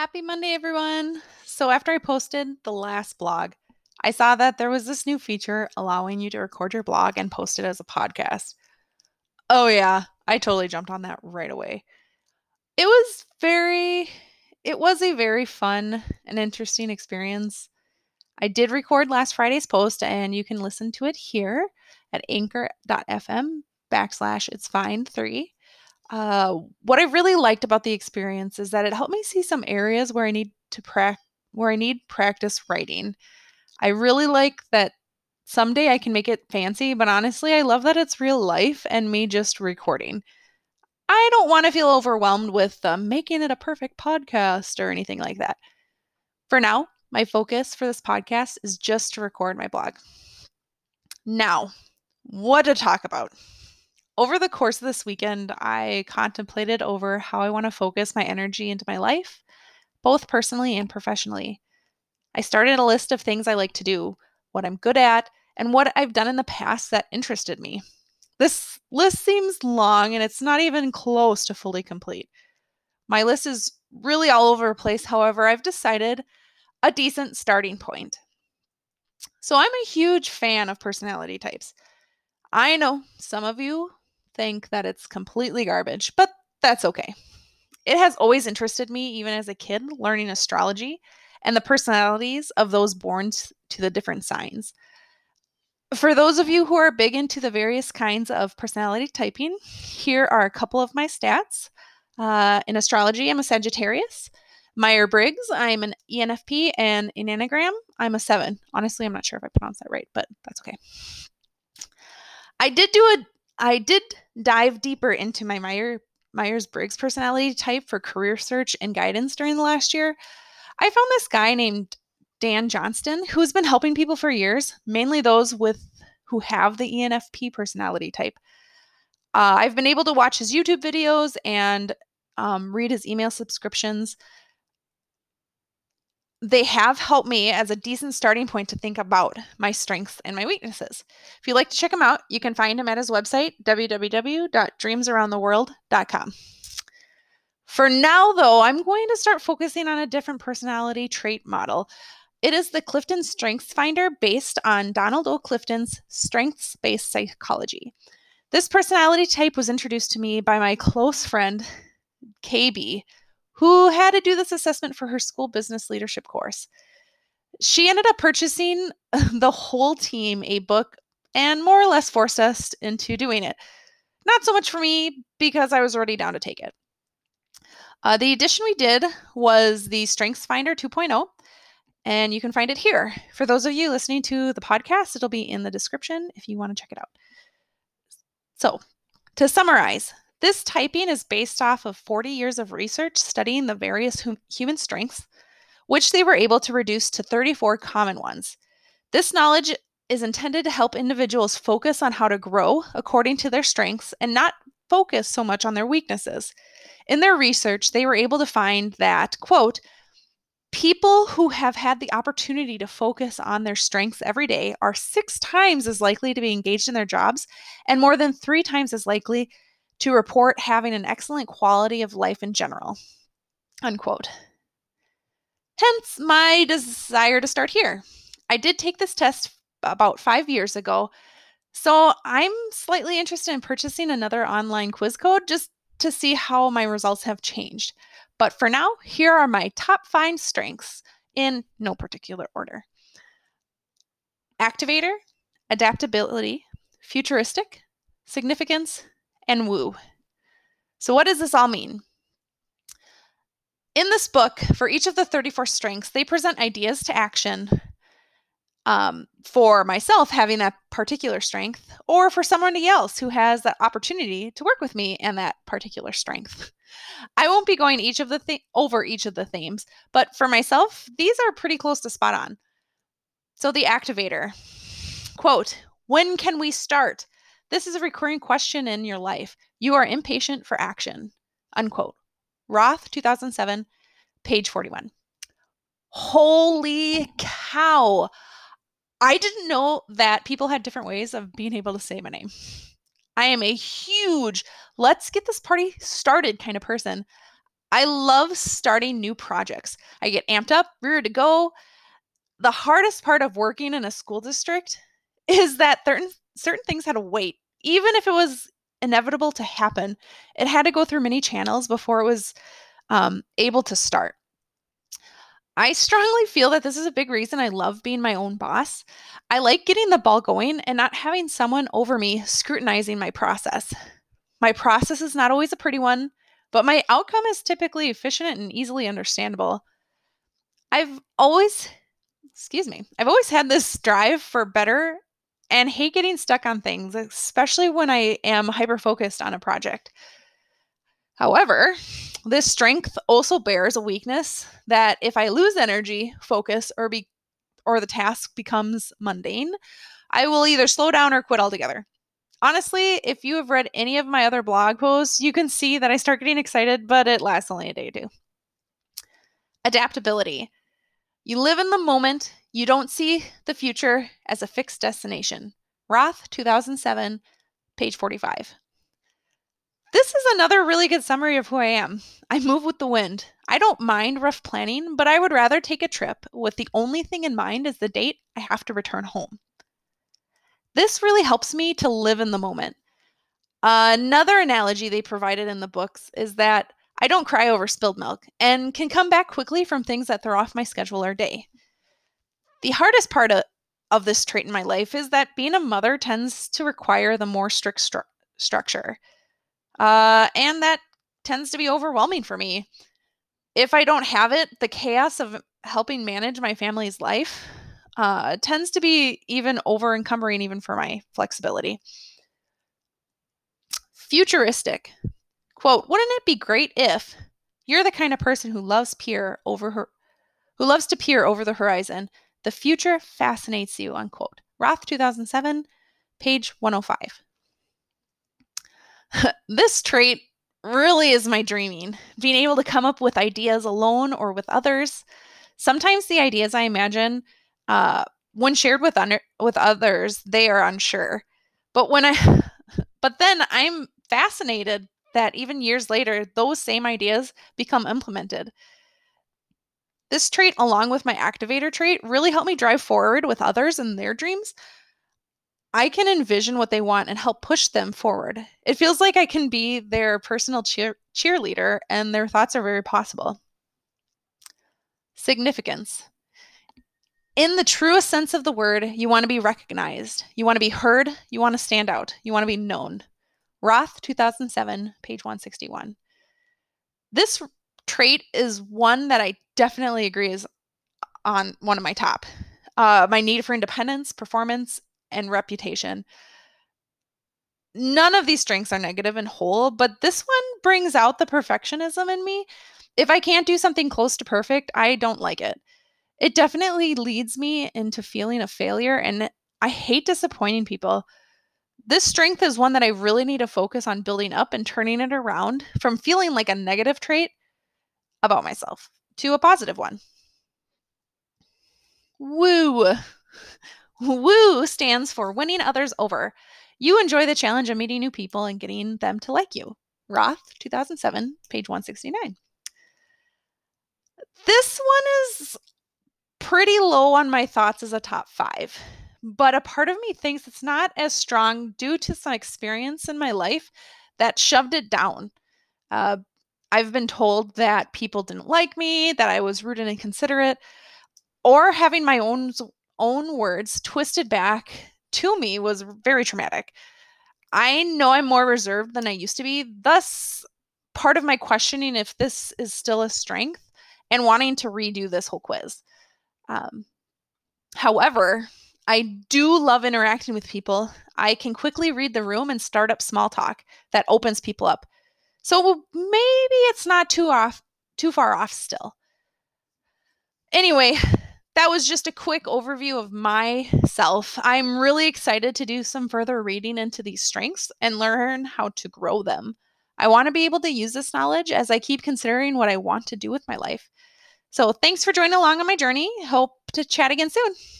Happy Monday, everyone. So after I posted the last blog, I saw that there was this new feature allowing you to record your blog and post it as a podcast. Oh yeah, I totally jumped on that right away. It was a very fun and interesting experience. I did record last Friday's post, and you can listen to it here at anchor.fm/itsfine3. What I really liked about the experience is that it helped me see some areas where I need to practice writing. I really like that someday I can make it fancy, but honestly, I love that it's real life and me just recording. I don't want to feel overwhelmed with making it a perfect podcast or anything like that. For now, my focus for this podcast is just to record my blog. Now, what to talk about? Over the course of this weekend, I contemplated over how I want to focus my energy into my life, both personally and professionally. I started a list of things I like to do, what I'm good at, and what I've done in the past that interested me. This list seems long, and it's not even close to fully complete. My list is really all over the place. However, I've decided a decent starting point. So I'm a huge fan of personality types. I know some of you think that it's completely garbage, but that's okay. It has always interested me, even as a kid, learning astrology and the personalities of those born to the different signs. For those of you who are big into the various kinds of personality typing, here are a couple of my stats. In astrology, I'm a Sagittarius. Myers-Briggs, I'm an ENFP, and in Enneagram, I'm a 7. Honestly, I'm not sure if I pronounced that right, but that's okay. I did dive deeper into my Myers-Briggs personality type for career search and guidance during the last year. I found this guy named Dan Johnston, who's been helping people for years, mainly those who have the ENFP personality type. I've been able to watch his YouTube videos and read his email subscriptions. They have helped me as a decent starting point to think about my strengths and my weaknesses. If you'd like to check him out, you can find him at his website, www.dreamsaroundtheworld.com. For now, though, I'm going to start focusing on a different personality trait model. It is the Clifton Strengths Finder based on Donald O. Clifton's strengths-based psychology. This personality type was introduced to me by my close friend, KB, who had to do this assessment for her school business leadership course. She ended up purchasing the whole team a book and more or less forced us into doing it. Not so much for me because I was already down to take it. The edition we did was the StrengthsFinder 2.0, and you can find it here. For those of you listening to the podcast, it'll be in the description if you want to check it out. So, to summarize, this typing is based off of 40 years of research studying the various human strengths, which they were able to reduce to 34 common ones. This knowledge is intended to help individuals focus on how to grow according to their strengths and not focus so much on their weaknesses. In their research, they were able to find that, quote, people who have had the opportunity to focus on their strengths every day are 6 times as likely to be engaged in their jobs and more than 3 times as likely to report having an excellent quality of life in general, unquote. Hence my desire to start here. I did take this test about 5 years ago, so I'm slightly interested in purchasing another online quiz code just to see how my results have changed. But for now, here are my top 5 strengths in no particular order. Activator, adaptability, futuristic, significance, and woo. So what does this all mean? In this book, for each of the 34 strengths, they present ideas to action for myself having that particular strength or for somebody else who has that opportunity to work with me and that particular strength. I won't be going over each of the themes, but for myself, these are pretty close to spot on. So the activator, quote, when can we start? This is a recurring question in your life. You are impatient for action, unquote. Roth, 2007, page 41. Holy cow. I didn't know that people had different ways of being able to say my name. I am a huge, let's get this party started kind of person. I love starting new projects. I get amped up, ready to go. The hardest part of working in a school district is that certain things had to wait. Even if it was inevitable to happen, it had to go through many channels before it was able to start. I strongly feel that this is a big reason I love being my own boss. I like getting the ball going and not having someone over me scrutinizing my process. My process is not always a pretty one, but my outcome is typically efficient and easily understandable. I've always had this strive for better and hate getting stuck on things, especially when I am hyper-focused on a project. However, this strength also bears a weakness that if I lose energy, focus, or the task becomes mundane, I will either slow down or quit altogether. Honestly, if you have read any of my other blog posts, you can see that I start getting excited, but it lasts only a day or two. Adaptability. You live in the moment. You don't see the future as a fixed destination. Roth, 2007, page 45. This is another really good summary of who I am. I move with the wind. I don't mind rough planning, but I would rather take a trip with the only thing in mind is the date I have to return home. This really helps me to live in the moment. Another analogy they provided in the books is that I don't cry over spilled milk and can come back quickly from things that throw off my schedule or day. The hardest part of this trait in my life is that being a mother tends to require the more strict structure. And that tends to be overwhelming for me. If I don't have it, the chaos of helping manage my family's life tends to be even over-encumbering even for my flexibility. Futuristic. Quote, wouldn't it be great if you're the kind of person who loves to peer over the horizon. The future fascinates you, unquote. Roth, 2007, page 105. This trait really is my dreaming, being able to come up with ideas alone or with others. Sometimes the ideas I imagine, when shared with others, they are unsure. But then I'm fascinated that even years later, those same ideas become implemented. This trait, along with my activator trait, really helped me drive forward with others and their dreams. I can envision what they want and help push them forward. It feels like I can be their personal cheerleader, and their thoughts are very possible. Significance. In the truest sense of the word, you want to be recognized. You want to be heard. You want to stand out. You want to be known. Roth, 2007, page 161. This trait is one that I definitely agree is on one of my top. My need for independence, performance, and reputation. None of these strengths are negative and whole, but this one brings out the perfectionism in me. If I can't do something close to perfect, I don't like it. It definitely leads me into feeling a failure, and I hate disappointing people. This strength is one that I really need to focus on building up and turning it around from feeling like a negative trait about myself to a positive one. Woo. Woo stands for winning others over. You enjoy the challenge of meeting new people and getting them to like you. Roth, 2007, page 169. This one is pretty low on my thoughts as a top 5, but a part of me thinks it's not as strong due to some experience in my life that shoved it down. I've been told that people didn't like me, that I was rude and inconsiderate, or having my own words twisted back to me was very traumatic. I know I'm more reserved than I used to be, thus part of my questioning if this is still a strength and wanting to redo this whole quiz. However, I do love interacting with people. I can quickly read the room and start up small talk that opens people up. So maybe it's not too far off still. Anyway, that was just a quick overview of myself. I'm really excited to do some further reading into these strengths and learn how to grow them. I want to be able to use this knowledge as I keep considering what I want to do with my life. So thanks for joining along on my journey. Hope to chat again soon.